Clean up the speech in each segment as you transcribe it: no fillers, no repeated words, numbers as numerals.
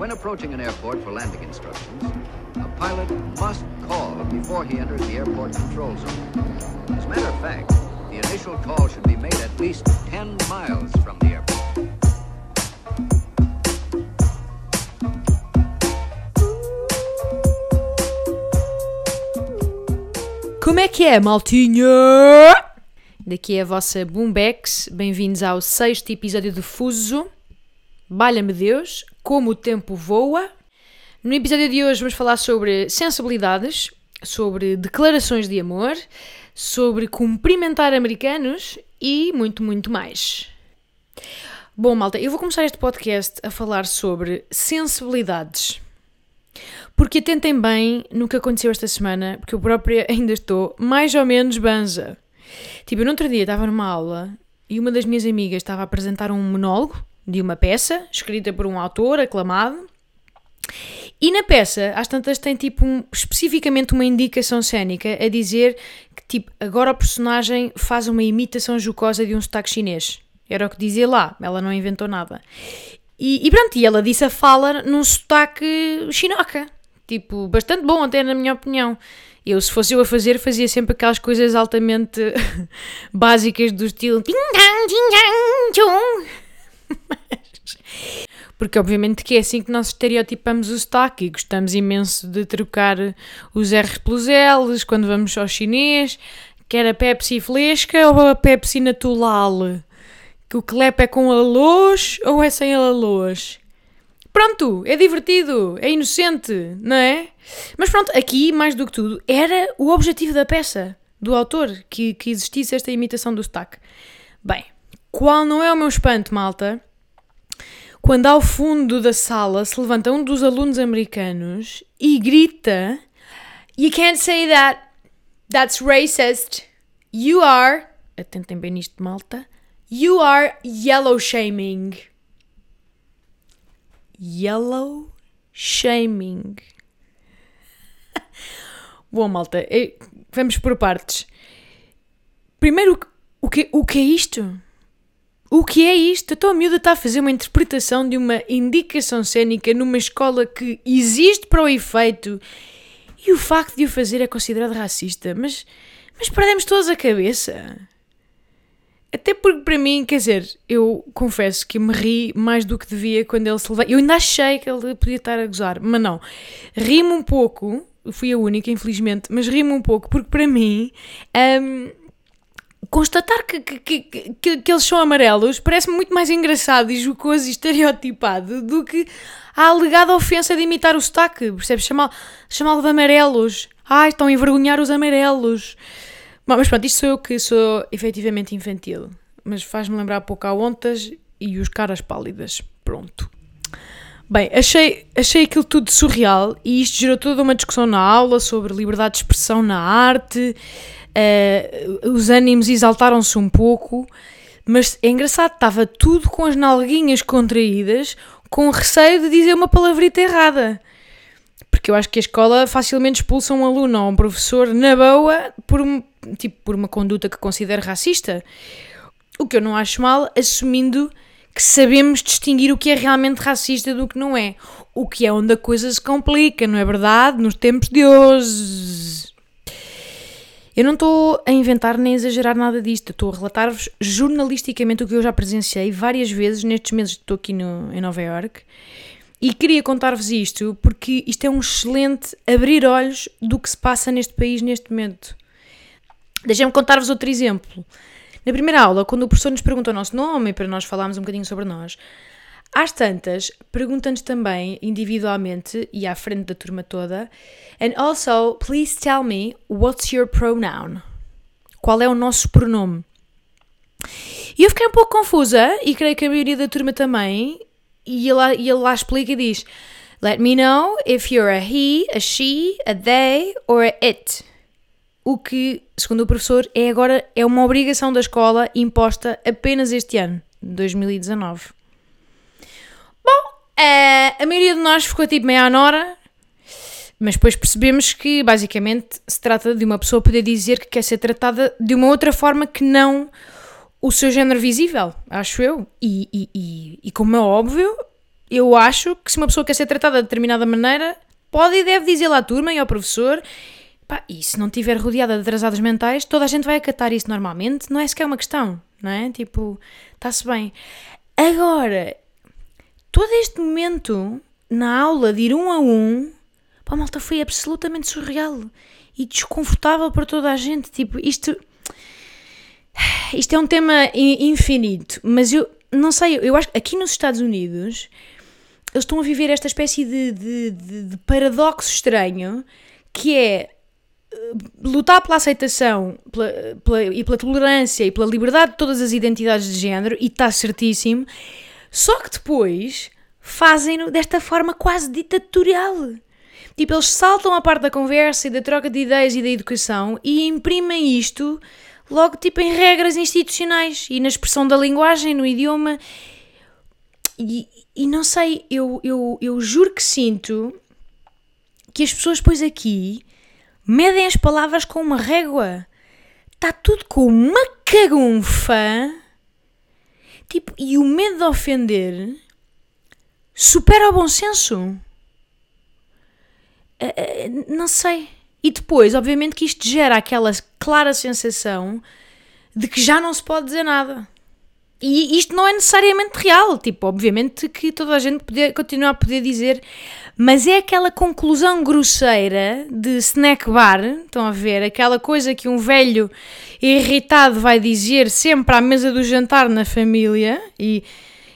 When approaching an airport for landing instructions, a pilot must call before he enters the airport control zone. As a matter of fact, the initial call should be made at least 10 miles from the airport. Como é que é, maltinha? Daqui é a vossa Boombex. Bem-vindos ao 6º episódio do Fuso. Valha-me Deus, como o tempo voa. No episódio de hoje vamos falar sobre sensibilidades, sobre declarações de amor, sobre cumprimentar americanos e muito, muito mais. Bom, malta, eu vou começar este podcast a falar sobre sensibilidades. Porque atentem bem no que aconteceu esta semana, porque eu própria ainda estou mais ou menos banza. Tipo, no outro dia estava numa aula e uma das minhas amigas estava a apresentar um monólogo de uma peça, escrita por um autor aclamado, e na peça, às tantas, tem tipo especificamente uma indicação cénica a dizer que tipo, agora o personagem faz uma imitação jocosa de um sotaque chinês. Era o que dizia lá, ela não inventou nada. E pronto, e ela disse a fala num sotaque chinoca. Tipo, bastante bom até, na minha opinião. Eu, se fosse eu a fazer, fazia sempre aquelas coisas altamente básicas do estilo... Porque obviamente que é assim que nós estereotipamos o sotaque e gostamos imenso de trocar os R's pelos L's quando vamos ao chinês, quer a Pepsi fresca ou a Pepsi natural. Que o clepe é com alôs ou é sem alôs. Pronto, é divertido, é inocente, não é? Mas pronto, aqui, mais do que tudo, era o objetivo da peça, do autor, que existisse esta imitação do sotaque. Bem, qual não é o meu espanto, malta, quando ao fundo da sala se levanta um dos alunos americanos e grita: "You can't say that, that's racist, you are", atentem bem nisto, malta, "you are yellow shaming". Yellow shaming. Bom, malta, vamos por partes. Primeiro, o que é isto? O que é isto? Então a miúda está a fazer uma interpretação de uma indicação cénica numa escola que existe para o efeito, e o facto de o fazer é considerado racista. Mas perdemos todos a cabeça. Até porque, para mim, quer dizer, eu confesso que me ri mais do que devia quando ele se levanta. Eu ainda achei que ele podia estar a gozar, mas não. Ri-me um pouco, fui a única, infelizmente, mas ri-me um pouco, porque para mim, constatar que eles são amarelos parece-me muito mais engraçado e jocoso e estereotipado do que a alegada ofensa de imitar o sotaque, percebes? Chamá-lo de amarelos. Ai, estão a envergonhar os amarelos. Bom, mas pronto, isto sou eu que sou efetivamente infantil, mas faz-me lembrar Pocahontas e os caras pálidas, pronto. Bem, achei aquilo tudo surreal, e isto gerou toda uma discussão na aula sobre liberdade de expressão na arte, os ânimos exaltaram-se um pouco, mas é engraçado, estava tudo com as nalguinhas contraídas, com receio de dizer uma palavrita errada. Porque eu acho que a escola facilmente expulsa um aluno ou um professor na boa por uma conduta que considero racista. O que eu não acho mal, assumindo que sabemos distinguir o que é realmente racista do que não é. O que é onde a coisa se complica, não é verdade? Nos tempos de hoje. Eu não estou a inventar nem a exagerar nada disto. Estou a relatar-vos jornalisticamente o que eu já presenciei várias vezes nestes meses que estou aqui em Nova Iorque. E queria contar-vos isto porque isto é um excelente abrir olhos do que se passa neste país neste momento. Deixem-me contar-vos outro exemplo. Na primeira aula, quando o professor nos pergunta o nosso nome, para nós falarmos um bocadinho sobre nós, às tantas, pergunta-nos também individualmente e à frente da turma toda: "And also, please tell me, what's your pronoun?" Qual é o nosso pronome? E eu fiquei um pouco confusa, e creio que a maioria da turma também... E ele lá explica e diz: "Let me know if you're a he, a she, a they or a it." O que, segundo o professor, é uma obrigação da escola imposta apenas este ano, 2019. Bom, a maioria de nós ficou tipo meia anora, mas depois percebemos que basicamente se trata de uma pessoa poder dizer que quer ser tratada de uma outra forma que não... o seu género visível, acho eu, e como é óbvio, eu acho que se uma pessoa quer ser tratada de determinada maneira, pode e deve dizer lá à turma e ao professor. Pá, e se não estiver rodeada de atrasados mentais, toda a gente vai acatar isso normalmente, não é sequer uma questão, não é? Tipo, está-se bem. Agora, todo este momento, na aula de ir 1 a 1, pá, malta, foi absolutamente surreal e desconfortável para toda a gente. Tipo, isto é um tema infinito, mas eu não sei, eu acho que aqui nos Estados Unidos, eles estão a viver esta espécie de paradoxo estranho, que é lutar pela aceitação e pela tolerância e pela liberdade de todas as identidades de género, e está certíssimo, só que depois fazem-no desta forma quase ditatorial. Tipo, eles saltam a parte da conversa e da troca de ideias e da educação e imprimem isto logo tipo em regras institucionais e na expressão da linguagem, no idioma, e não sei, eu juro que sinto que as pessoas depois aqui medem as palavras com uma régua. Está tudo com uma cagunfa. Tipo, e o medo de ofender supera o bom senso. Não sei. E depois, obviamente que isto gera aquela clara sensação de que já não se pode dizer nada. E isto não é necessariamente real, tipo, obviamente que toda a gente continua a poder dizer, mas é aquela conclusão grosseira de snack bar, estão a ver, aquela coisa que um velho irritado vai dizer sempre à mesa do jantar na família, e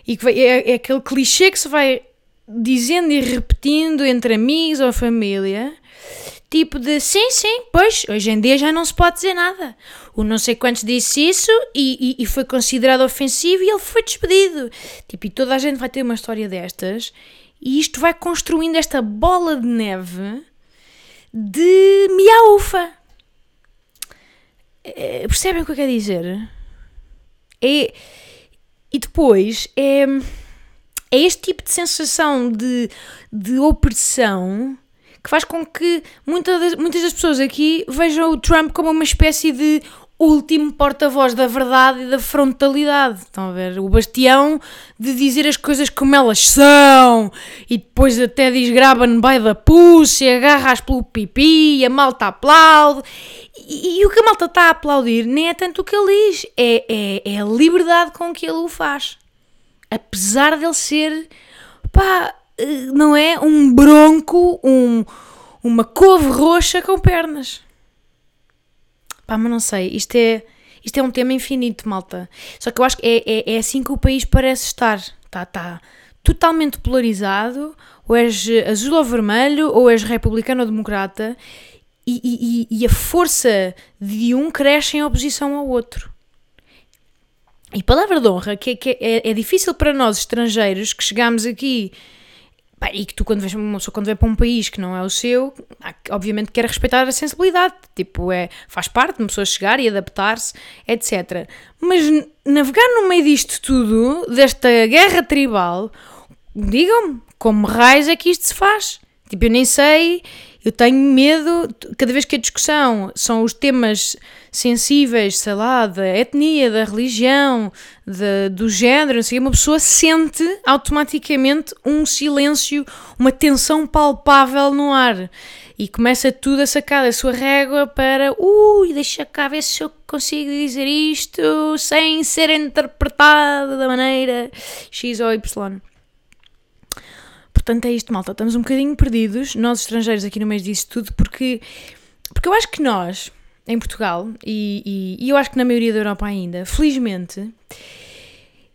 que é aquele clichê que se vai dizendo e repetindo entre amigos ou família, tipo de sim, pois, hoje em dia já não se pode dizer nada. O não sei quantos disse isso e foi considerado ofensivo e ele foi despedido. Tipo, e toda a gente vai ter uma história destas e isto vai construindo esta bola de neve de miaufa. Percebem o que eu quero dizer? E depois é este tipo de sensação de opressão que faz com que muitas das pessoas aqui vejam o Trump como uma espécie de último porta-voz da verdade e da frontalidade. Estão a ver? O bastião de dizer as coisas como elas são, e depois até diz graba-me by the pussy, agarras pelo pipi, e a malta aplaude. E o que a malta está a aplaudir nem é tanto o que ele diz, é a liberdade com que ele o faz. Apesar dele ser, pá, não é? Um bronco, uma couve roxa com pernas. Pá, mas não sei, isto é um tema infinito, malta. Só que eu acho que é assim que o país parece estar. Está totalmente polarizado, ou és azul ou vermelho, ou és republicano ou democrata, e a força de um cresce em oposição ao outro. E palavra de honra, que é difícil para nós estrangeiros que chegamos aqui. E que tu, quando vês uma pessoa, quando vem para um país que não é o seu, obviamente quer respeitar a sensibilidade, tipo, faz parte de uma pessoa chegar e adaptar-se, etc. Mas navegar no meio disto tudo, desta guerra tribal, digam-me, como raios é que isto se faz? Tipo, eu nem sei, eu tenho medo, cada vez que a discussão são os temas sensíveis, sei lá, da etnia, da religião, do género, não sei, uma pessoa sente automaticamente um silêncio, uma tensão palpável no ar e começa tudo a sacar da sua régua para, deixa cá ver se eu consigo dizer isto sem ser interpretado da maneira X ou Y. Portanto, é isto, malta, estamos um bocadinho perdidos, nós estrangeiros aqui no meio disso tudo, porque eu acho que nós, em Portugal, e eu acho que na maioria da Europa ainda, felizmente,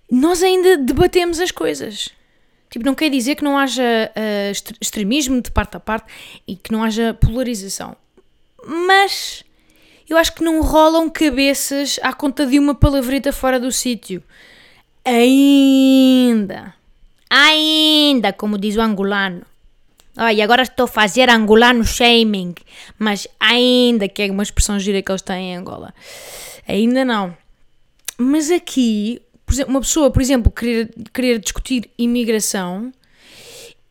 nós ainda debatemos as coisas. Tipo, não quer dizer que não haja extremismo de parte a parte e que não haja polarização. Mas eu acho que não rolam cabeças à conta de uma palavrita fora do sítio. Ainda, como diz o angolano. E agora estou a fazer angolano shaming, mas ainda, que é uma expressão gira que eles têm em Angola. Ainda não. Mas aqui, por exemplo, uma pessoa, por exemplo, querer discutir imigração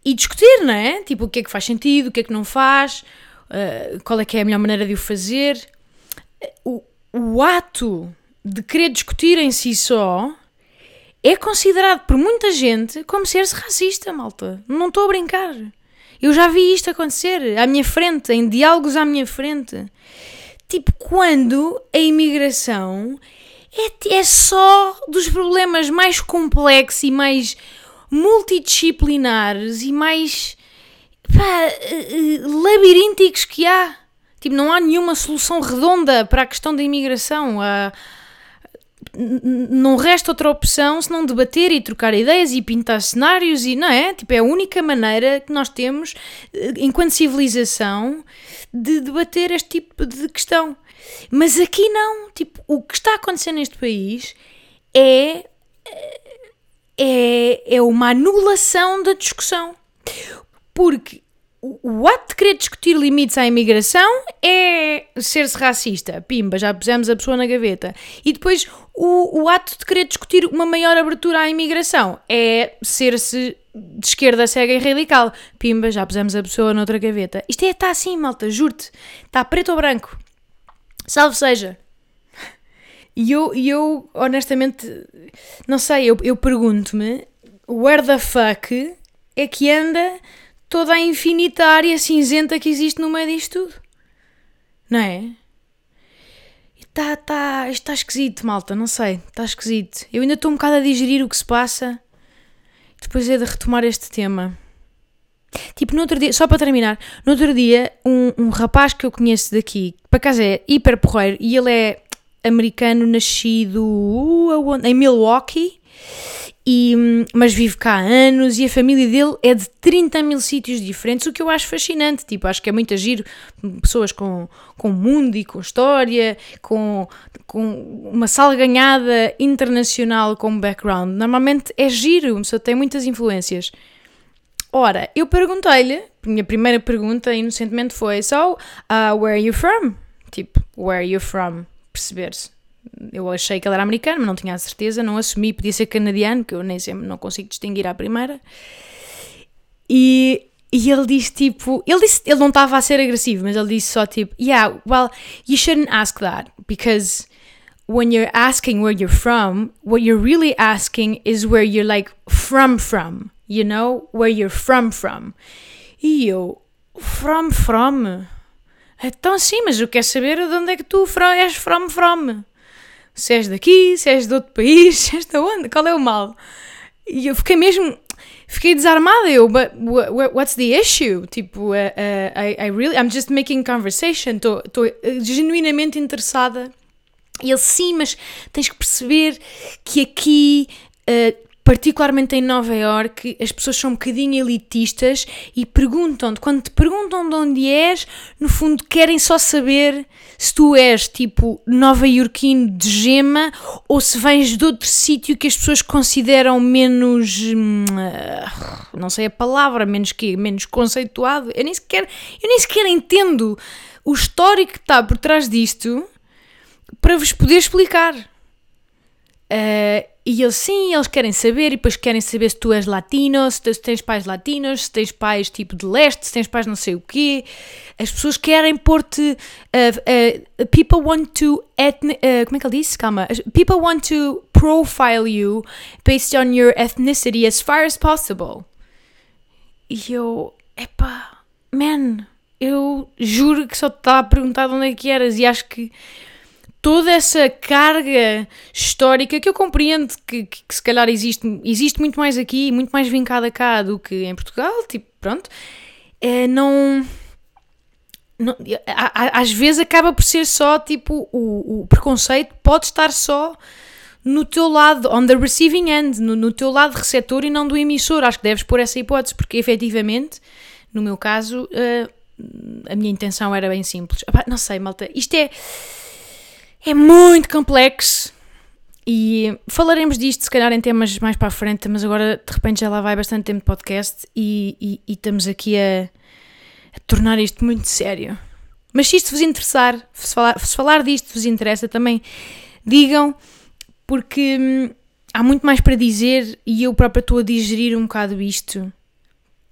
e discutir, não é? Tipo, o que é que faz sentido, o que é que não faz, qual é que é a melhor maneira de o fazer. O ato de querer discutir em si só é considerado por muita gente como ser-se racista, malta. Não estou a brincar. Eu já vi isto acontecer à minha frente, em diálogos à minha frente. Tipo, quando a imigração é só dos problemas mais complexos e mais multidisciplinares e mais labirínticos que há. Tipo, não há nenhuma solução redonda para a questão da imigração. Não resta outra opção senão debater e trocar ideias e pintar cenários e, não é? Tipo, é a única maneira que nós temos, enquanto civilização, de debater este tipo de questão. Mas aqui não. Tipo, o que está acontecendo neste país é uma anulação da discussão. Porque o ato de querer discutir limites à imigração é ser-se racista. Pimba, já pusemos a pessoa na gaveta. E depois o ato de querer discutir uma maior abertura à imigração é ser-se de esquerda cega e radical. Pimba, já pusemos a pessoa noutra gaveta. Isto está assim, malta, juro-te. Está preto ou branco. Salve seja. E eu honestamente, não sei, eu pergunto-me where the fuck é que anda toda a infinita área cinzenta que existe no meio disto tudo. Não é? Está esquisito, malta, não sei. Está esquisito. Eu ainda estou um bocado a digerir o que se passa. Depois é de retomar este tema. Tipo, no outro dia, só para terminar, no outro dia, um rapaz que eu conheço daqui, que por acaso é hiper porreiro, e ele é americano, nascido em Milwaukee, mas vive cá há anos, e a família dele é de 30 mil sítios diferentes, o que eu acho fascinante. Tipo, acho que é muito giro, pessoas com mundo e com história, com uma salganhada internacional como background. Normalmente é giro, uma pessoa tem muitas influências. Ora, eu perguntei-lhe, minha primeira pergunta inocentemente foi, so, where are you from? Tipo, where are you from? Perceber-se. Eu achei que ele era americano, mas não tinha a certeza, não assumi, podia ser canadiano, que eu nem sempre não consigo distinguir à primeira. E ele disse tipo, ele não estava a ser agressivo, mas ele disse só tipo, yeah, well, you shouldn't ask that, because when you're asking where you're from, what you're really asking is where you're like from, you know, where you're from. E eu, from? Então sim, mas eu quero saber de onde é que tu és from. Se és daqui, se és de outro país, se és de onde? Qual é o mal? E eu fiquei desarmada. Eu, but what's the issue? Tipo, I'm just making conversation. Estou genuinamente interessada. E ele, sim, mas tens que perceber que aqui, particularmente em Nova Iorque, as pessoas são um bocadinho elitistas e perguntam-te, quando te perguntam de onde és, no fundo querem só saber se tu és tipo nova-iorquino de gema ou se vens de outro sítio que as pessoas consideram menos, não sei a palavra, menos conceituado. Eu nem sequer entendo o histórico que está por trás disto para vos poder explicar. E eles, sim, eles querem saber, e depois querem saber se tu és latino, se tens pais latinos, se tens pais tipo de leste, se tens pais não sei o quê. As pessoas querem pôr-te... people want to... como é que ele disse? Calma. People want to profile you based on your ethnicity as far as possible. E eu... Epá, man, eu juro que só te estava a perguntar de onde é que eras, e acho que... Toda essa carga histórica, que eu compreendo que se calhar existe muito mais aqui, muito mais vincada cá do que em Portugal, tipo, pronto, às vezes acaba por ser só, tipo, o preconceito pode estar só no teu lado, on the receiving end, no teu lado receptor e não do emissor. Acho que deves pôr essa hipótese, porque efetivamente, no meu caso, a minha intenção era bem simples. Não sei, malta, isto é muito complexo e falaremos disto se calhar em temas mais para a frente, mas agora de repente já lá vai bastante tempo de podcast e estamos aqui a tornar isto muito sério. Mas se isto vos interessar, se falar disto vos interessa também, digam, porque há muito mais para dizer e eu própria estou a digerir um bocado isto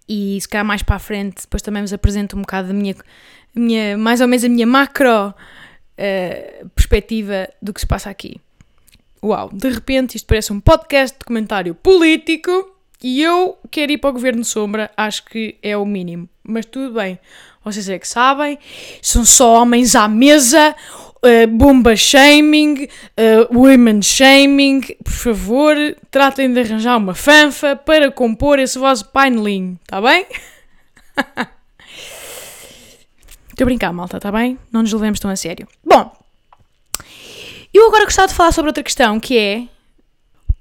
e se calhar mais para a frente depois também vos apresento um bocado a minha mais ou menos a minha macro perspectiva do que se passa aqui. uau, de repente isto parece um podcast de comentário político e eu quero ir para o Governo Sombra, acho que é o mínimo. Mas tudo bem, vocês é que sabem, são só homens à mesa, bomba shaming, women shaming, por favor, tratem de arranjar uma fanfa para compor esse vosso painelinho, está bem? Estou a brincar, malta, está bem? Não nos levemos tão a sério. Bom, eu agora gostava de falar sobre outra questão, que é: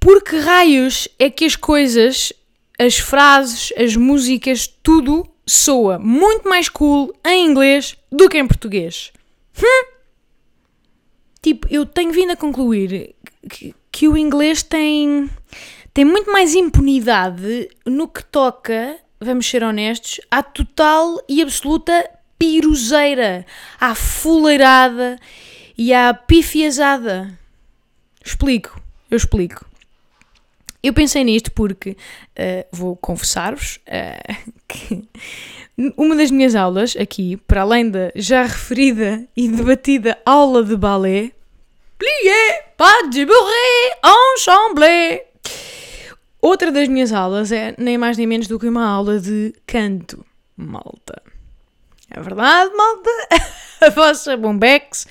por que raios é que as coisas, as frases, as músicas, tudo soa muito mais cool em inglês do que em português? Tipo, eu tenho vindo a concluir que o inglês tem muito mais impunidade no que toca, vamos ser honestos, à total e absoluta piruseira, à fuleirada e à pifiazada. Eu explico. Eu pensei nisto porque, vou confessar-vos, que uma das minhas aulas aqui, para além da já referida e debatida aula de ballet, plié, pas de bourré, ensemble, outra das minhas aulas é nem mais nem menos do que uma aula de canto, malta. É verdade, malta? A vossa Boombex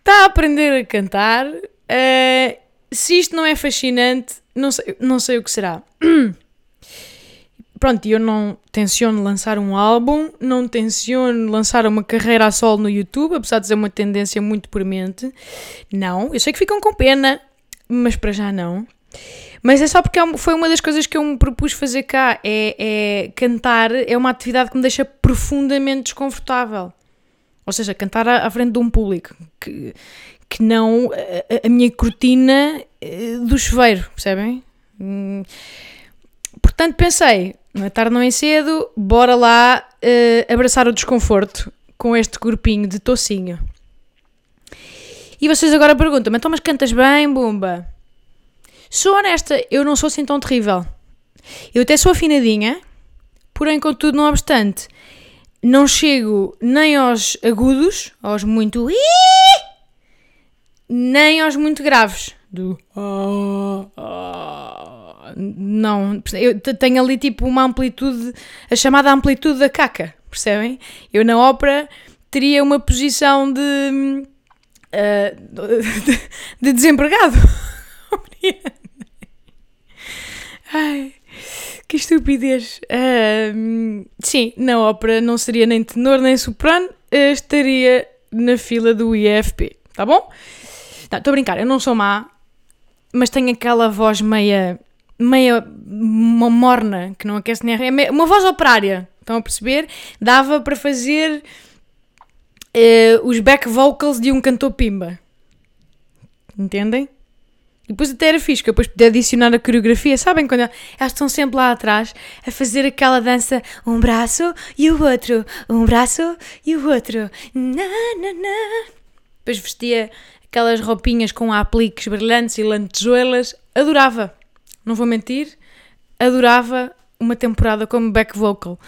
está a aprender a cantar. Se isto não é fascinante, não sei o que será. Pronto, eu não tenciono lançar um álbum, não tenciono lançar uma carreira a solo no YouTube, apesar de ser uma tendência muito premente. Não, eu sei que ficam com pena, mas para já não. Mas é só porque foi uma das coisas que eu me propus fazer cá, é cantar, é uma atividade que me deixa profundamente desconfortável. Ou seja, cantar à frente de um público, que não a minha cortina do chuveiro, percebem? Portanto pensei, não é tarde não é cedo, bora lá abraçar o desconforto com este corpinho de tocinho. E vocês agora perguntam, então mas cantas bem, Bumba? Sou honesta, eu não sou assim tão terrível. Eu até sou afinadinha, porém, contudo, não obstante, não chego nem aos agudos, aos muito nem aos muito graves. Não, eu tenho ali tipo uma amplitude, a chamada amplitude da caca, percebem? Eu na ópera teria uma posição de desempregado. Ai, que estupidez. Sim, na ópera não seria nem tenor nem soprano, estaria na fila do IFP, tá bom? Não, estou a brincar, eu não sou má, mas tenho aquela voz meia morna, que não aquece nem é uma voz operária, estão a perceber? Dava para fazer os back vocals de um cantor pimba, entendem? E depois até era fixe, que eu depois podia adicionar a coreografia. Sabem quando elas estão sempre lá atrás a fazer aquela dança, um braço e o outro, um braço e o outro. Na, na, na. Depois vestia aquelas roupinhas com apliques brilhantes e lantejoulas. Adorava, não vou mentir, adorava uma temporada como back vocal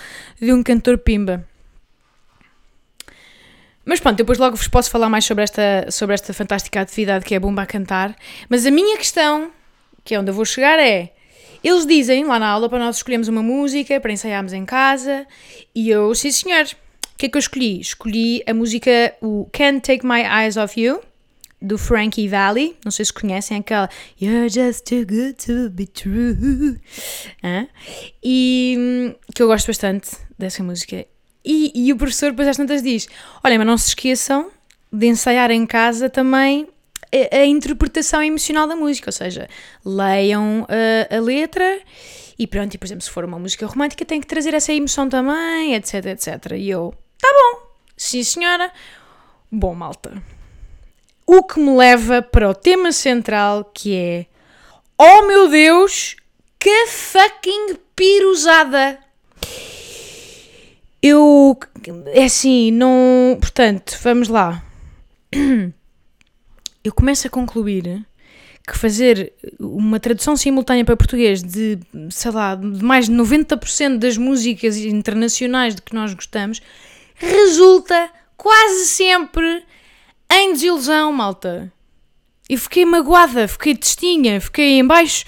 de um cantor pimba. Mas pronto, depois logo vos posso falar mais sobre esta fantástica atividade que é Bumba a cantar. Mas a minha questão, que é onde eu vou chegar, é... Eles dizem lá na aula para nós escolhermos uma música, para ensaiarmos em casa. E eu, sim senhor, o que é que eu escolhi? Escolhi a música o Can't Take My Eyes Off You, do Frankie Valli. Não sei se conhecem aquela... You're just too good to be true. E que eu gosto bastante dessa música. E o professor depois às tantas diz, olhem, mas não se esqueçam de ensaiar em casa também a interpretação emocional da música, ou seja, leiam a letra e pronto, e por exemplo, se for uma música romântica tem que trazer essa emoção também, etc, etc. E eu, tá bom, sim senhora. Bom, malta, o que me leva para o tema central, que é, oh meu Deus, que fucking pirosada! Eu, é assim, não... Portanto, vamos lá. Eu começo a concluir que fazer uma tradução simultânea para português de, sei lá, de mais de 90% das músicas internacionais de que nós gostamos, resulta quase sempre em desilusão, malta. E fiquei magoada, fiquei tristinha, fiquei em baixo,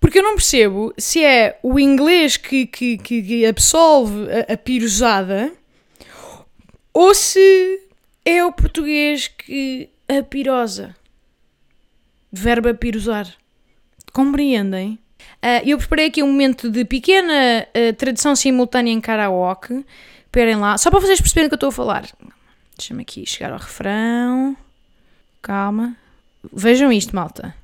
porque eu não percebo se é o inglês que absolve a pirosada ou se é o português que a pirosa. Verbo a pirosar. Compreendem? Eu preparei aqui um momento de pequena tradução simultânea em karaoke. Esperem lá, só para vocês perceberem o que eu estou a falar. Deixa-me aqui chegar ao refrão. Calma. Vejam isto, malta.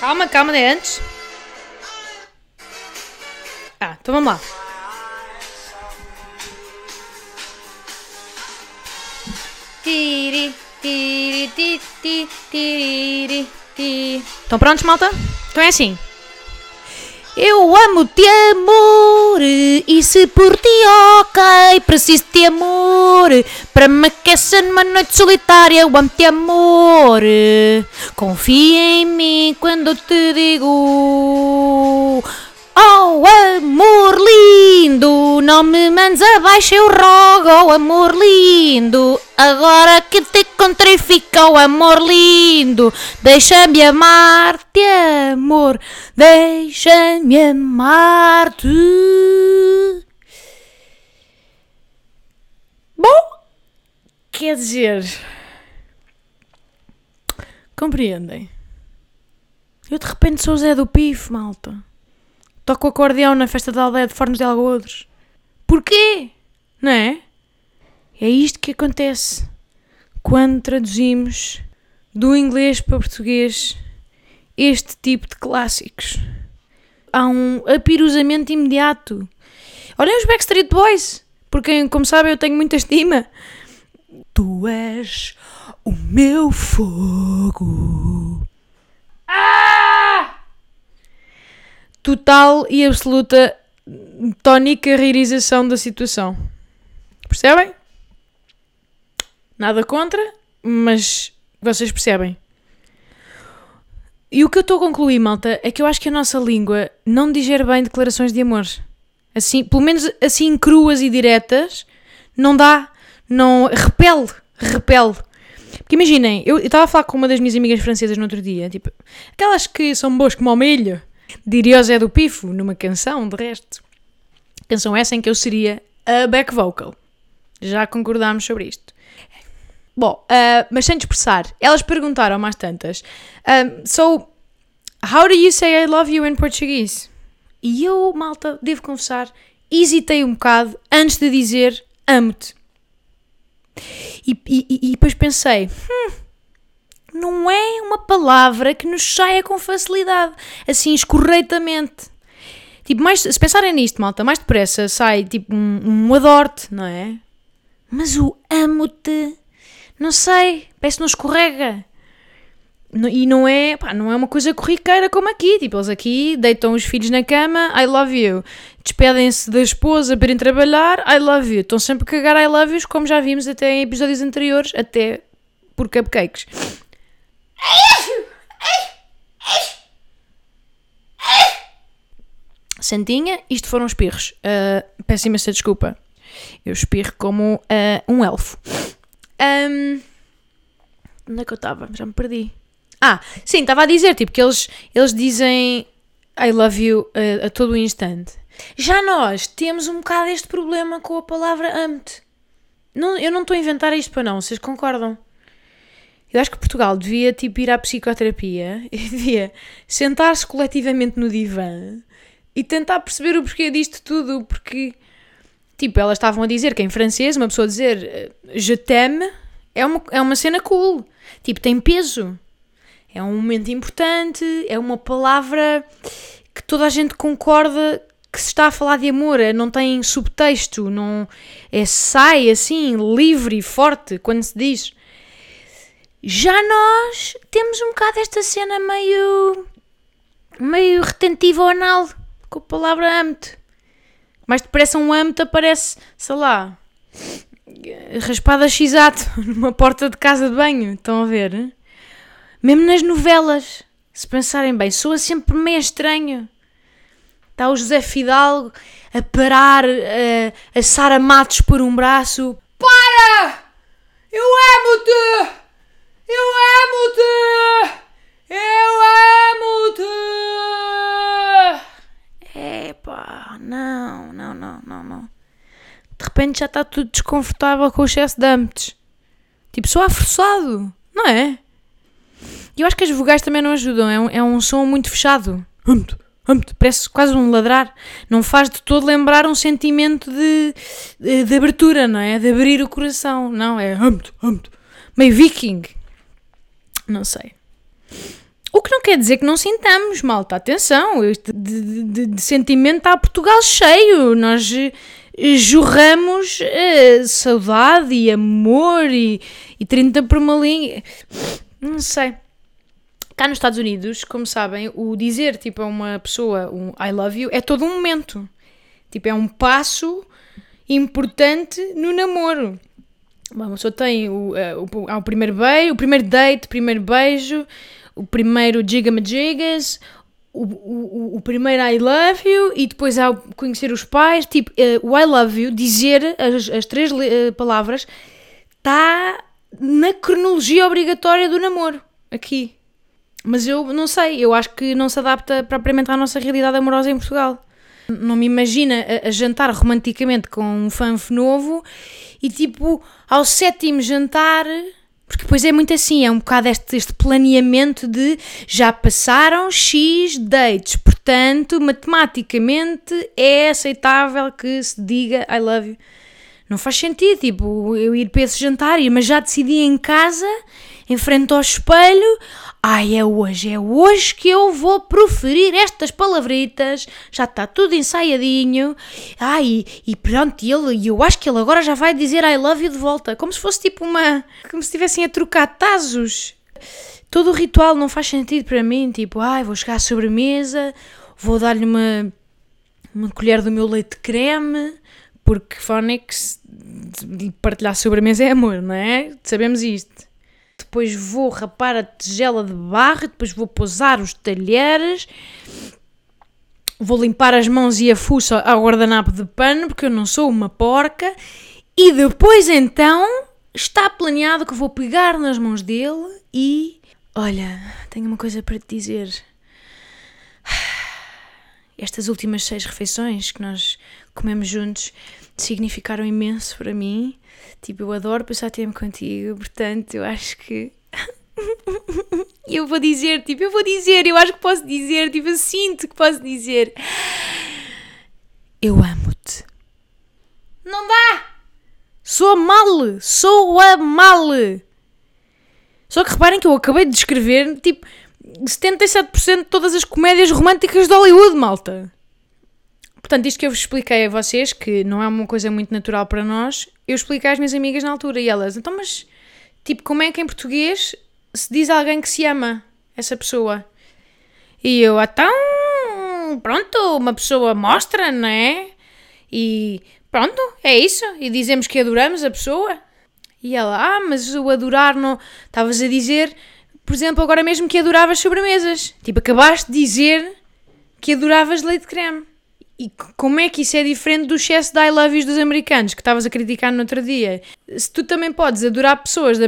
Calma, calma, é antes. Ah, então vamos lá. Tiri, tiri, tiri, tiri, tiri, tiri. Estão prontos, malta? Então é assim. Eu amo-te, amor, e se por ti, ok, preciso de amor, para me aquecer numa noite solitária, eu amo-te, amor, confia em mim quando te digo, oh, amor lindo, não me mandes abaixo, eu rogo, oh, amor lindo, agora que te encontrei fica, oh, amor lindo, deixa-me amar-te, amor, deixa-me amar-te. Bom, quer dizer, compreendem? Eu de repente sou o Zé do Pifo, malta. Toco o acordeão na festa da aldeia de Fornos de Algodres. Porquê? Não é? É isto que acontece quando traduzimos do inglês para português este tipo de clássicos. Há um apirosamento imediato. Olhem os Backstreet Boys, porque, como sabem, eu tenho muita estima. Tu és o meu fogo. Total e absoluta tónica reirização da situação. Percebem? Nada contra, mas vocês percebem. E o que eu estou a concluir, malta, é que eu acho que a nossa língua não digere bem declarações de amor. Assim, pelo menos assim cruas e diretas, não dá, não repele. Porque imaginem, eu estava a falar com uma das minhas amigas francesas no outro dia, tipo, aquelas que são boas como o milho. Diria o Zé do Pifo, numa canção, de resto. Canção essa em que eu seria a back vocal. Já concordámos sobre isto. Bom, mas sem dispersar, elas perguntaram mais tantas. So, how do you say I love you in Portuguese? E eu, malta, devo confessar, hesitei um bocado antes de dizer amo-te. E depois pensei... Não é uma palavra que nos saia com facilidade, assim, escorreitamente. Tipo, mais, se pensarem nisto, malta, mais depressa sai, tipo, um adoro-te, não é? Mas o amo-te, não sei, parece que não escorrega. E não é, pá, não é uma coisa corriqueira como aqui. Tipo, eles aqui deitam os filhos na cama, I love you. Despedem-se da esposa para irem trabalhar, I love you. Estão sempre a cagar I love yous, como já vimos até em episódios anteriores, até por cupcakes. Santinha, isto foram espirros. Peço imensa desculpa. Eu espirro como um elfo. Onde é que eu estava? Já me perdi. Ah, sim, estava a dizer, tipo, que eles dizem I love you a todo o instante. Já nós temos um bocado este problema com a palavra amo-te. Eu não estou a inventar isto para não, vocês concordam? Eu acho que Portugal devia, tipo, ir à psicoterapia e devia sentar-se coletivamente no divã e tentar perceber o porquê disto tudo, porque, tipo, elas estavam a dizer que em francês uma pessoa dizer je t'aime é uma cena cool, tipo, tem peso, é um momento importante, é uma palavra que toda a gente concorda que se está a falar de amor, não tem subtexto, não é, sai assim, livre e forte quando se diz. Já nós temos um bocado esta cena meio retentiva anal, com a palavra amo-te. Mais depressa um amo-te aparece, sei lá, raspada x-ato numa porta de casa de banho, estão a ver? Mesmo nas novelas, se pensarem bem, soa sempre meio estranho. Está o José Fidalgo a parar a Sara Matos por um braço. Para! Eu amo-te! Eu amo-te! Eu amo-te! Epá, não. De repente já está tudo desconfortável com o excesso de âmbitos. Tipo, só há forçado, não é? E eu acho que as vogais também não ajudam. É um som muito fechado. Parece quase um ladrar. Não faz de todo lembrar um sentimento de abertura, não é? De abrir o coração. Não, é meio viking. Não sei. O que não quer dizer que não sintamos, malta. Atenção, este de sentimento está a Portugal cheio. Nós jorramos saudade e amor e 30 por uma linha. Não sei. Cá nos Estados Unidos, como sabem, o dizer tipo a uma pessoa um I love you é todo um momento. Tipo, é um passo importante no namoro. Uma pessoa tem o primeiro beijo, o primeiro date, o primeiro beijo, o primeiro giga-ma-gigas, o primeiro I love you e depois há conhecer os pais. Tipo, o I love you, dizer as três palavras, está na cronologia obrigatória do namoro, aqui. Mas eu não sei, eu acho que não se adapta propriamente à nossa realidade amorosa em Portugal. Não me imagina a jantar romanticamente com um fanf novo e tipo, ao 7º jantar, porque depois é muito assim, é um bocado este planeamento de já passaram X dates, portanto, matematicamente é aceitável que se diga I love you. Não faz sentido, tipo, eu ir para esse jantar, mas já decidi em casa, em frente ao espelho, ai, é hoje que eu vou proferir estas palavritas, já está tudo ensaiadinho, ai, e pronto, eu acho que ele agora já vai dizer I love you de volta, como se fosse tipo como se estivessem a trocar tazos. Todo o ritual não faz sentido para mim, tipo, ai, vou chegar à sobremesa, vou dar-lhe uma colher do meu leite de creme, porque Phonics, partilhar sobremesa é amor, não é? Sabemos isto. Depois vou rapar a tigela de barro, depois vou pousar os talheres, vou limpar as mãos e a fuça ao guardanapo de pano, porque eu não sou uma porca, e depois então está planeado que vou pegar nas mãos dele e... Olha, tenho uma coisa para te dizer... Estas últimas 6 refeições que nós comemos juntos significaram imenso para mim. Tipo, eu adoro passar tempo contigo, portanto, eu acho que... eu acho que posso dizer, tipo, eu sinto que posso dizer. Eu amo-te. Não dá! Sou a male! Só que reparem que eu acabei de descrever, tipo... 77% de todas as comédias românticas de Hollywood, malta. Portanto, isto que eu vos expliquei a vocês, que não é uma coisa muito natural para nós, eu expliquei às minhas amigas na altura e elas, então, mas, tipo, como é que em português se diz alguém que se ama, essa pessoa? E eu, então, pronto, uma pessoa mostra, não é? E pronto, é isso. E dizemos que adoramos a pessoa. E ela, mas o adorar não... Estavas a dizer... Por exemplo, agora mesmo que adoravas sobremesas. Tipo, acabaste de dizer que adoravas leite de creme. E como é que isso é diferente do excesso de I love yous dos americanos, que estavas a criticar no outro dia? Se tu também podes adorar pessoas na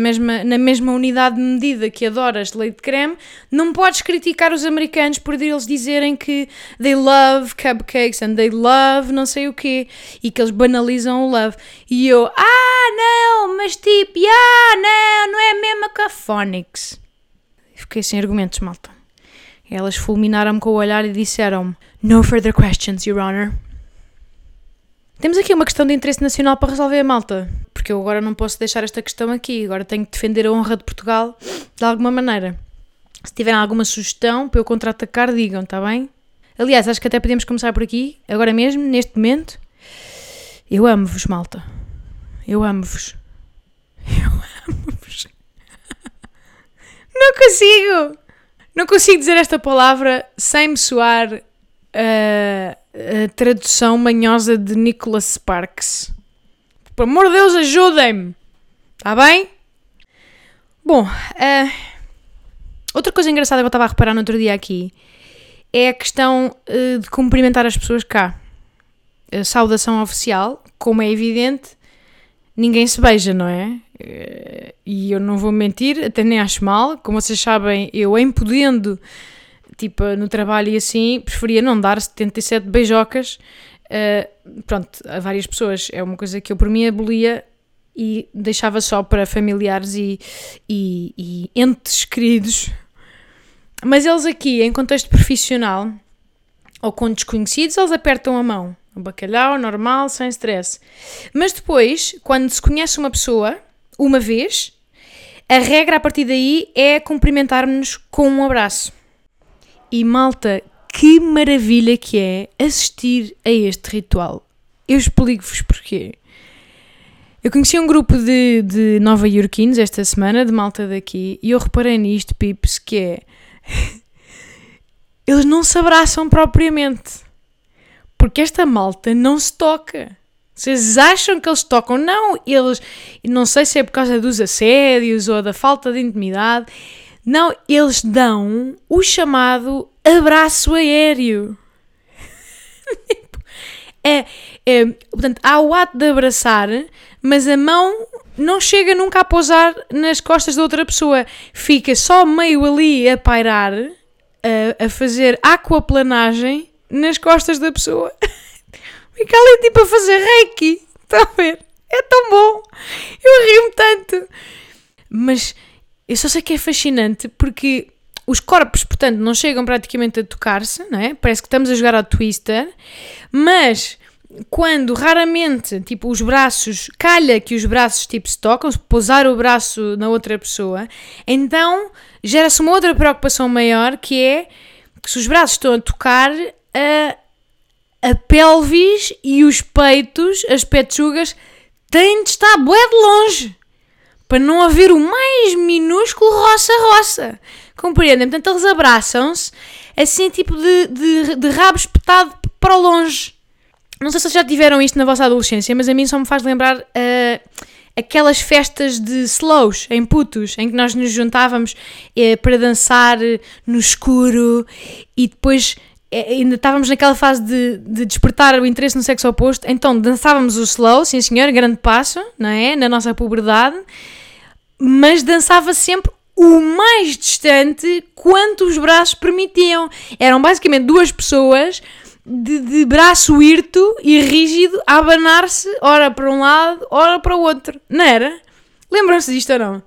mesma unidade de medida que adoras leite de creme, não podes criticar os americanos por eles dizerem que they love cupcakes and they love não sei o quê. E que eles banalizam o love. E eu, não, mas tipo, não é a mesma que a Phonics. Fiquei sem argumentos, malta. Elas fulminaram-me com o olhar e disseram-me No further questions, Your Honor. Temos aqui uma questão de interesse nacional para resolver, malta. Porque eu agora não posso deixar esta questão aqui. Agora tenho que defender a honra de Portugal de alguma maneira. Se tiverem alguma sugestão para eu contra-atacar, digam, está bem? Aliás, acho que até podemos começar por aqui, agora mesmo, neste momento. Eu amo-vos, malta. Eu amo-vos. Não consigo dizer esta palavra sem me soar a tradução manhosa de Nicholas Sparks. Por amor de Deus, ajudem-me! Está bem? Bom, outra coisa engraçada que eu estava a reparar no outro dia aqui é a questão de cumprimentar as pessoas cá. A saudação oficial, como é evidente, ninguém se beija, não é? E eu não vou mentir, até nem acho mal, como vocês sabem, eu em podendo, tipo, no trabalho e assim, preferia não dar 77 beijocas, pronto, a várias pessoas. É uma coisa que eu por mim abolia e deixava só para familiares e entes queridos. Mas eles aqui, em contexto profissional, ou com desconhecidos, eles apertam a mão. Um bacalhau, normal, sem stress. Mas depois, quando se conhece uma pessoa, uma vez, a regra a partir daí é cumprimentar-nos com um abraço. E malta, que maravilha que é assistir a este ritual. Eu explico-vos porquê. Eu conheci um grupo de nova-iorquinos esta semana, de malta daqui, e eu reparei nisto, pips, que é... eles não se abraçam propriamente. Porque esta malta não se toca. Vocês acham que eles tocam? Não, eles... não sei se é por causa dos assédios ou da falta de intimidade. Não, eles dão o chamado abraço aéreo. Portanto, há o ato de abraçar, mas a mão não chega nunca a pousar nas costas da outra pessoa. Fica só meio ali a pairar, a fazer aquaplanagem nas costas da pessoa. Fica ali tipo a fazer reiki. Estão a ver? É tão bom. Eu rio-me tanto. Mas eu só sei que é fascinante porque os corpos, portanto, não chegam praticamente a tocar-se, não é? Parece que estamos a jogar ao Twister. Mas quando raramente, tipo, os braços, calha que os braços, tipo, se tocam, se pousar o braço na outra pessoa, então gera-se uma outra preocupação maior, que é que se os braços estão a tocar, a pelvis e os peitos, as pechugas, têm de estar bué de longe, para não haver o mais minúsculo roça-roça. Compreendem? Portanto, eles abraçam-se, assim, tipo, de rabo espetado para longe. Não sei se vocês já tiveram isto na vossa adolescência, mas a mim só me faz lembrar aquelas festas de slows em putos, em que nós nos juntávamos para dançar no escuro e depois ainda estávamos naquela fase de despertar o interesse no sexo oposto, então dançávamos o slow, sim senhor, grande passo, não é? Na nossa puberdade, mas dançava sempre o mais distante quanto os braços permitiam. Eram basicamente duas pessoas... De braço hirto e rígido a abanar-se, ora para um lado, ora para o outro. Não era? Lembram-se disto ou não?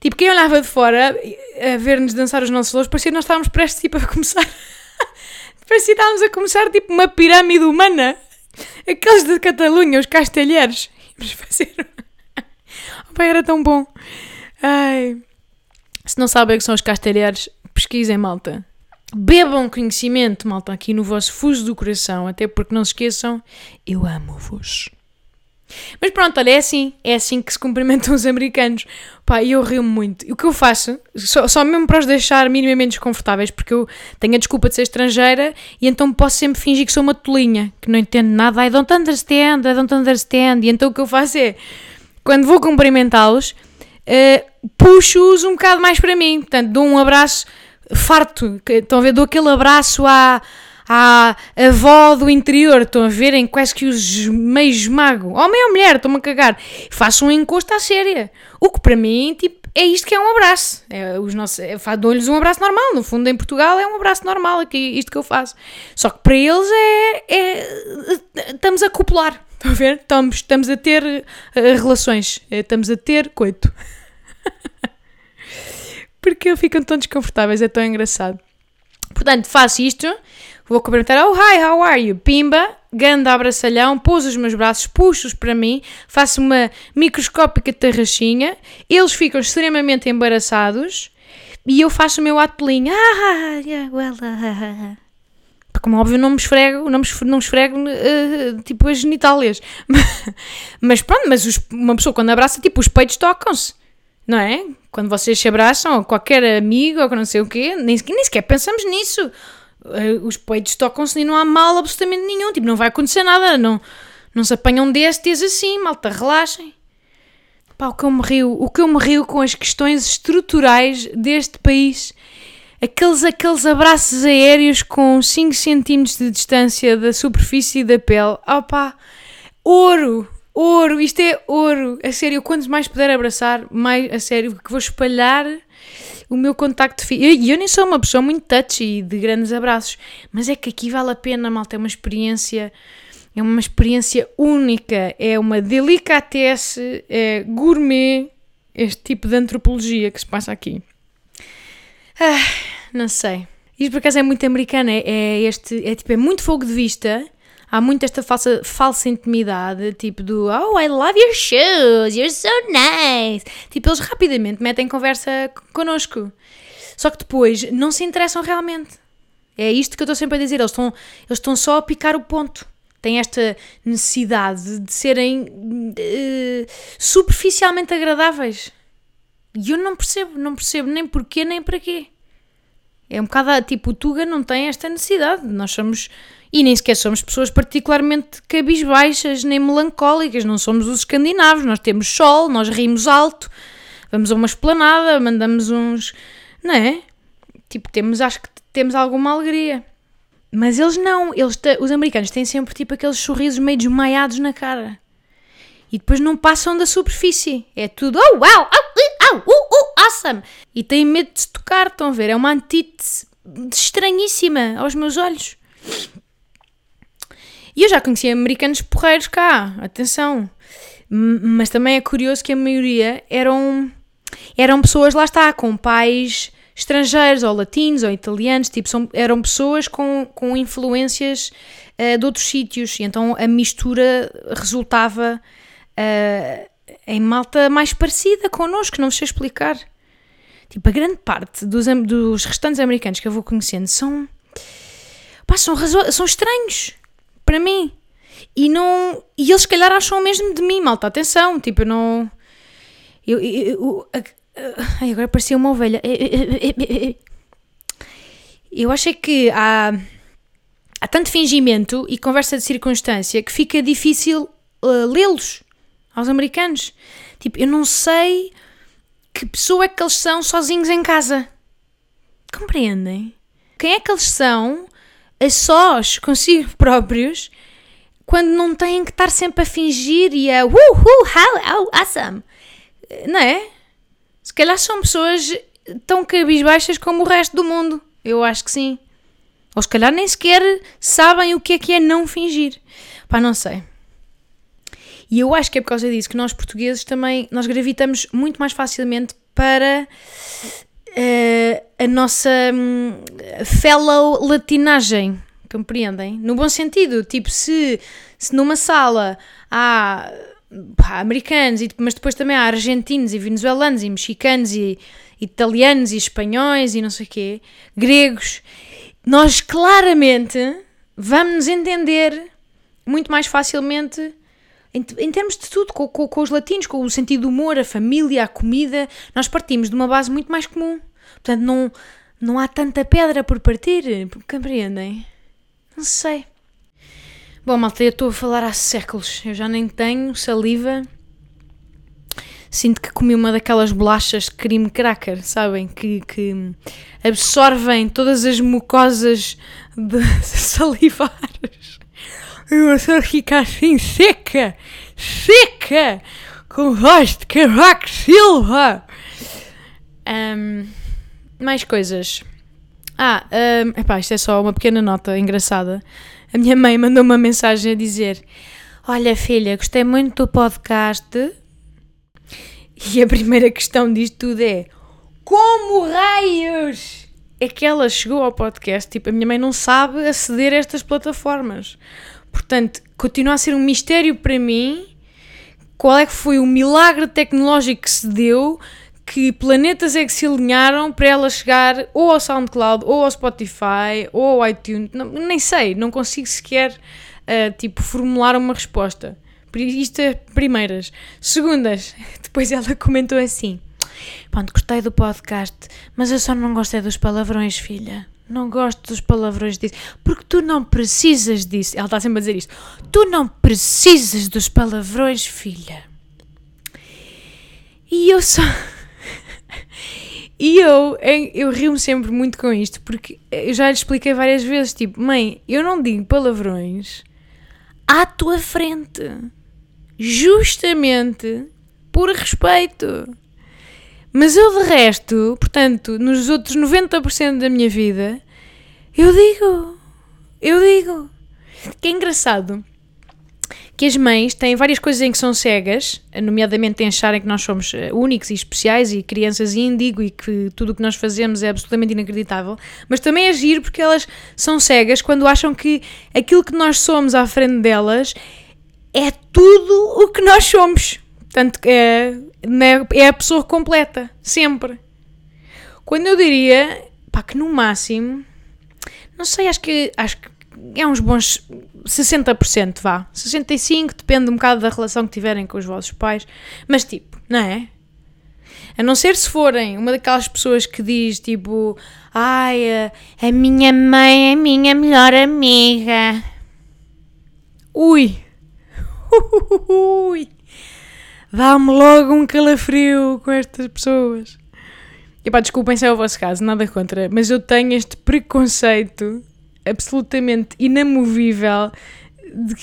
Tipo, quem olhava de fora a ver-nos dançar os nossos louros, parecia que nós estávamos prestes, tipo, a começar... parecia que estávamos a começar, tipo, uma pirâmide humana. Aqueles de Catalunha, os castelheres. Mas fazer... opa, era tão bom. Ai. Se não sabem o que são os castelheres, pesquisem, malta. Bebam conhecimento, malta, aqui no vosso fuso do coração, até porque não se esqueçam, eu amo-vos. Mas pronto, olha, é assim que se cumprimentam os americanos. Pá, eu rio-me muito. E o que eu faço, só mesmo para os deixar minimamente desconfortáveis, porque eu tenho a desculpa de ser estrangeira e então posso sempre fingir que sou uma tolinha, que não entendo nada, I don't understand, e então o que eu faço é, quando vou cumprimentá-los, puxo-os um bocado mais para mim, portanto, dou um abraço farto, estão a ver, dou aquele abraço à avó do interior, estão a ver, em quase que os meio esmago, homem ou mulher, estou-me a cagar, faço um encosto à séria, o que para mim, tipo, é isto que é um abraço, dou-lhes um abraço normal, no fundo em Portugal é um abraço normal, isto que eu faço, só que para eles estamos a copular, estão a ver, estamos a ter relações, estamos a ter coito. Porque ficam tão desconfortáveis, é tão engraçado. Portanto, faço isto, vou cumprimentar, oh hi, how are you, pimba, ganda abraçalhão, pouso os meus braços, puxo-os para mim, faço uma microscópica tarraxinha, eles ficam extremamente embaraçados e eu faço o meu ato de linha, porque como óbvio não me esfrego tipo as genitálias, mas pronto, mas uma pessoa quando abraça, tipo, os peitos tocam-se, não é? Quando vocês se abraçam, ou qualquer amigo, ou não sei o quê, nem sequer pensamos nisso. Os peitos tocam-se e não há mal absolutamente nenhum. Tipo, não vai acontecer nada. Não se apanham destes assim, malta, relaxem. Pá, o que eu me rio com as questões estruturais deste país. Aqueles abraços aéreos com 5 cm de distância da superfície da pele. Opa, ouro! ouro, isto é ouro, a sério, quanto mais puder abraçar, mais, a sério, que vou espalhar o meu contacto físico. E eu nem sou uma pessoa muito touchy, de grandes abraços, mas é que aqui vale a pena, malta, é uma experiência única, é uma delicatesse, é gourmet, este tipo de antropologia que se passa aqui. Ah, não sei. Isto por acaso é muito americano, é muito fogo de vista. Há muito esta falsa intimidade, tipo do "Oh, I love your shoes, you're so nice". Tipo, eles rapidamente metem conversa connosco. Só que depois não se interessam realmente. É isto que eu estou sempre a dizer, eles estão só a picar o ponto. Têm esta necessidade de serem superficialmente agradáveis. E eu não percebo nem porquê nem para quê. É um bocado tipo, o Tuga não tem esta necessidade. Nós somos, e nem sequer somos pessoas particularmente cabisbaixas nem melancólicas, não somos os escandinavos, nós temos sol, nós rimos alto, vamos a uma esplanada, mandamos uns, não é? Tipo, acho que temos alguma alegria. Mas eles não, os americanos têm sempre tipo aqueles sorrisos meio desmaiados na cara. E depois não passam da superfície. É tudo, oh, wow, oh, awesome. E têm medo de se tocar, estão a ver? É uma antítese estranhíssima aos meus olhos. E eu já conheci americanos porreiros cá, atenção. Mas também é curioso que a maioria eram pessoas, lá está, com pais estrangeiros, ou latinos, ou italianos, tipo, eram pessoas com influências de outros sítios. E então a mistura resultava... em malta mais parecida connosco, não vos sei explicar. Tipo, a grande parte dos restantes americanos que eu vou conhecendo são estranhos para mim. E eles se calhar acham o mesmo de mim, malta, atenção, tipo, eu não... Ai, agora parecia uma ovelha. Eu acho que há tanto fingimento e conversa de circunstância que fica difícil lê-los. Aos americanos, tipo, eu não sei que pessoa é que eles são sozinhos em casa, compreendem? Quem é que eles são a sós consigo próprios quando não têm que estar sempre a fingir e a how awesome, não é? Se calhar são pessoas tão cabisbaixas como o resto do mundo, eu acho que sim, ou se calhar nem sequer sabem o que é não fingir, pá, não sei. E eu acho que é por causa disso que nós portugueses também, nós gravitamos muito mais facilmente para a nossa fellow latinagem, compreendem? No bom sentido, tipo, se numa sala há americanos, mas depois também há argentinos e venezuelanos e mexicanos e italianos e espanhóis e não sei o quê, gregos, nós claramente vamos nos entender muito mais facilmente em termos de tudo, com os latinos, com o sentido do humor, a família, a comida, nós partimos de uma base muito mais comum. Portanto, não há tanta pedra por partir, compreendem? Não sei. Bom, malta, eu estou a falar há séculos, eu já nem tenho saliva. Sinto que comi uma daquelas bolachas de creme cracker, sabem? Que absorvem todas as mucosas salivares. Eu estou a ficar assim seca, com voz de Cavaco Silva. Mais coisas. Epá, isto é só uma pequena nota engraçada. A minha mãe mandou uma mensagem a dizer: "Olha, filha, gostei muito do podcast." E a primeira questão disto tudo é: como raios é que ela chegou ao podcast? Tipo, a minha mãe não sabe aceder a estas plataformas. Portanto, continua a ser um mistério para mim qual é que foi o milagre tecnológico que se deu, que planetas é que se alinharam para ela chegar ou ao SoundCloud, ou ao Spotify, ou ao iTunes, não, nem sei, não consigo sequer formular uma resposta. Isto é primeiras. Segundas, depois ela comentou assim: "Pronto, gostei do podcast, mas eu só não gostei dos palavrões, filha. Não gosto dos palavrões disso, porque tu não precisas disso." Ela está sempre a dizer isto: "Tu não precisas dos palavrões, filha." E eu só... E eu rio-me sempre muito com isto, porque eu já lhe expliquei várias vezes, tipo: "Mãe, eu não digo palavrões à tua frente. justamente por respeito. Mas eu, de resto, portanto, nos outros 90% da minha vida, eu digo. Que é engraçado que as mães têm várias coisas em que são cegas, nomeadamente em acharem que nós somos únicos e especiais e crianças e indigo e que tudo o que nós fazemos é absolutamente inacreditável, mas também é giro porque elas são cegas quando acham que aquilo que nós somos à frente delas é tudo o que nós somos. Portanto, é a pessoa completa, sempre. Quando eu diria, pá, que no máximo, não sei, acho que é uns bons 60%, vá. 65%, depende um bocado da relação que tiverem com os vossos pais. Mas tipo, não é? A não ser se forem uma daquelas pessoas que diz tipo, ai, a minha mãe é a minha melhor amiga. Ui. Dá-me logo um calafrio com estas pessoas. E pá, desculpem se é o vosso caso, nada contra, mas eu tenho este preconceito absolutamente inamovível de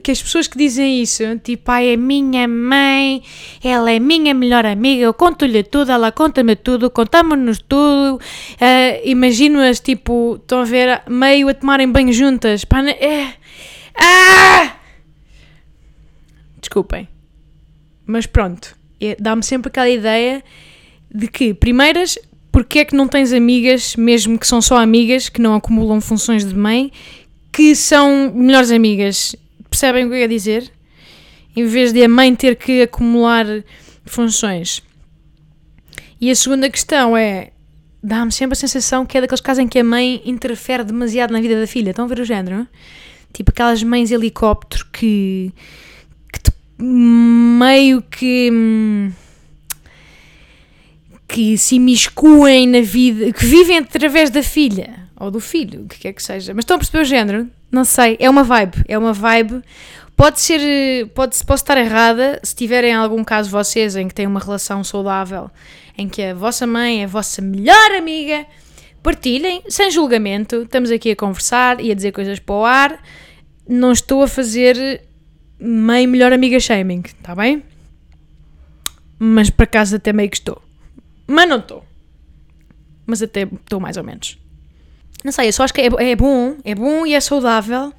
que as pessoas que dizem isso, tipo, ai, é minha mãe, ela é minha melhor amiga, eu conto-lhe tudo, ela conta-me tudo, contamos-nos tudo, imagino-as, tipo, estão a ver, meio a tomarem banho juntas, pá, desculpem, mas pronto, dá-me sempre aquela ideia de que, primeiras, porque é que não tens amigas, mesmo que são só amigas, que não acumulam funções de mãe, que são melhores amigas? Percebem o que eu ia dizer? Em vez de a mãe ter que acumular funções. E a segunda questão é, dá-me sempre a sensação que é daqueles casos em que a mãe interfere demasiado na vida da filha. Estão a ver o género? Não? Tipo aquelas mães helicóptero que meio que se imiscuem na vida, que vivem através da filha, ou do filho, o que quer que seja. Mas estão a perceber o género? Não sei, é uma vibe. Posso estar errada, se tiverem algum caso vocês em que têm uma relação saudável, em que a vossa mãe é a vossa melhor amiga, partilhem, sem julgamento, estamos aqui a conversar e a dizer coisas para o ar, não estou a fazer mãe melhor amiga shaming, está bem? Mas para casa até meio que estou. Mas não estou. Mas até estou mais ou menos. Não sei, eu só acho que é bom e é saudável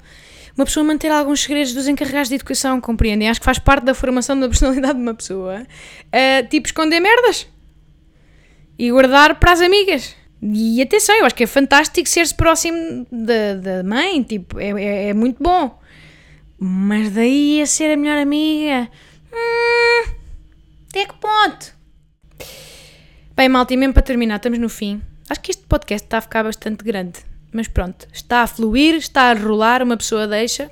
uma pessoa manter alguns segredos dos encarregados de educação, compreendem? Acho que faz parte da formação da personalidade de uma pessoa. Tipo esconder merdas e guardar para as amigas. E atenção, eu acho que é fantástico ser-se próximo da mãe, tipo, é muito bom. Mas daí a ser a melhor amiga... até que ponto? Bem, malta, e mesmo para terminar, estamos no fim. Acho que este podcast está a ficar bastante grande. Mas pronto, está a fluir, está a rolar, uma pessoa deixa.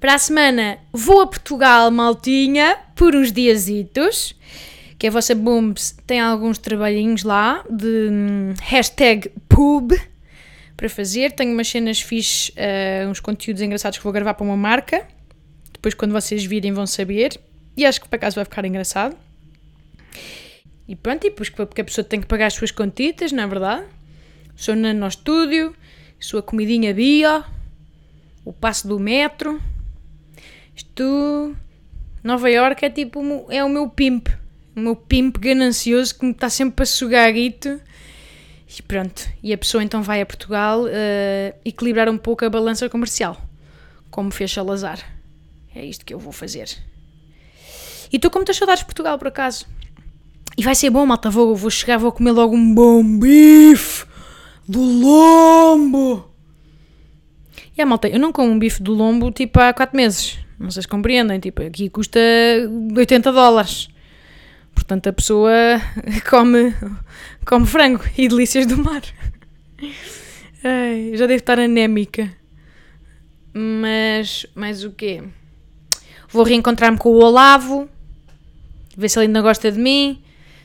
Para a semana vou a Portugal, maltinha, por uns diazitos. Que a vossa Boombex tem alguns trabalhinhos lá, de #pub, para fazer. Tenho umas cenas fixes, uns conteúdos engraçados que vou gravar para uma marca. Depois quando vocês virem vão saber. E acho que por acaso vai ficar engraçado. E pronto, e porque a pessoa tem que pagar as suas contitas, não é verdade? Sou no estúdio, sua comidinha bio, o passo do metro. Isto, Nova Iorque é tipo, é o meu pimp ganancioso que me está sempre a sugar guito. E pronto, e a pessoa então vai a Portugal equilibrar um pouco a balança comercial, como fez Salazar. É isto que eu vou fazer. E estou com muitas saudades de Portugal, por acaso. E vai ser bom, malta, vou chegar, vou comer logo um bom bife do lombo. E malta, eu não como um bife do lombo tipo há 4 meses. Não sei se compreendem, tipo, aqui custa $80. Portanto, a pessoa come frango e delícias do mar. Ai, já devo estar anémica. Mas o quê? Vou reencontrar-me com o Olavo, ver se ele ainda gosta de mim.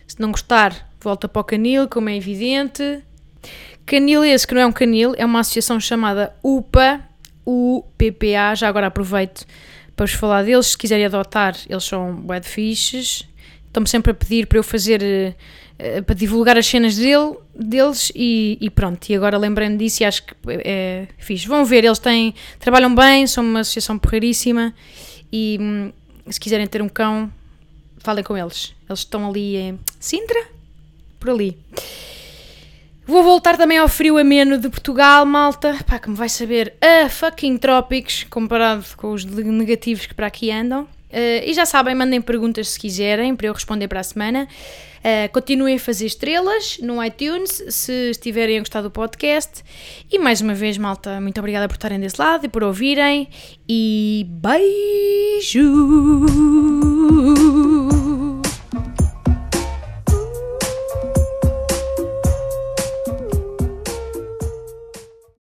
Se não gostar, volta para o canil, como é evidente. Canil esse que não é um canil, é uma associação chamada UPA, UPA. Já agora aproveito para vos falar deles. Se quiserem adotar, eles são bué de fixes. Estão-me sempre a pedir para eu fazer, para divulgar as cenas deles e pronto. E agora lembrei-me disso e acho que é fixe. Vão ver, eles trabalham bem, são uma associação porreiríssima E se quiserem ter um cão, falem com eles. Eles estão ali em Sintra, por ali. Vou voltar também ao frio ameno de Portugal, malta. Pá, que me vai saber a fucking trópicos, comparado com os negativos que para aqui andam. E já sabem, mandem perguntas se quiserem, para eu responder para a semana. Continuem a fazer estrelas no iTunes, se estiverem a gostar do podcast. E mais uma vez, malta, muito obrigada por estarem desse lado e por ouvirem. E beijos!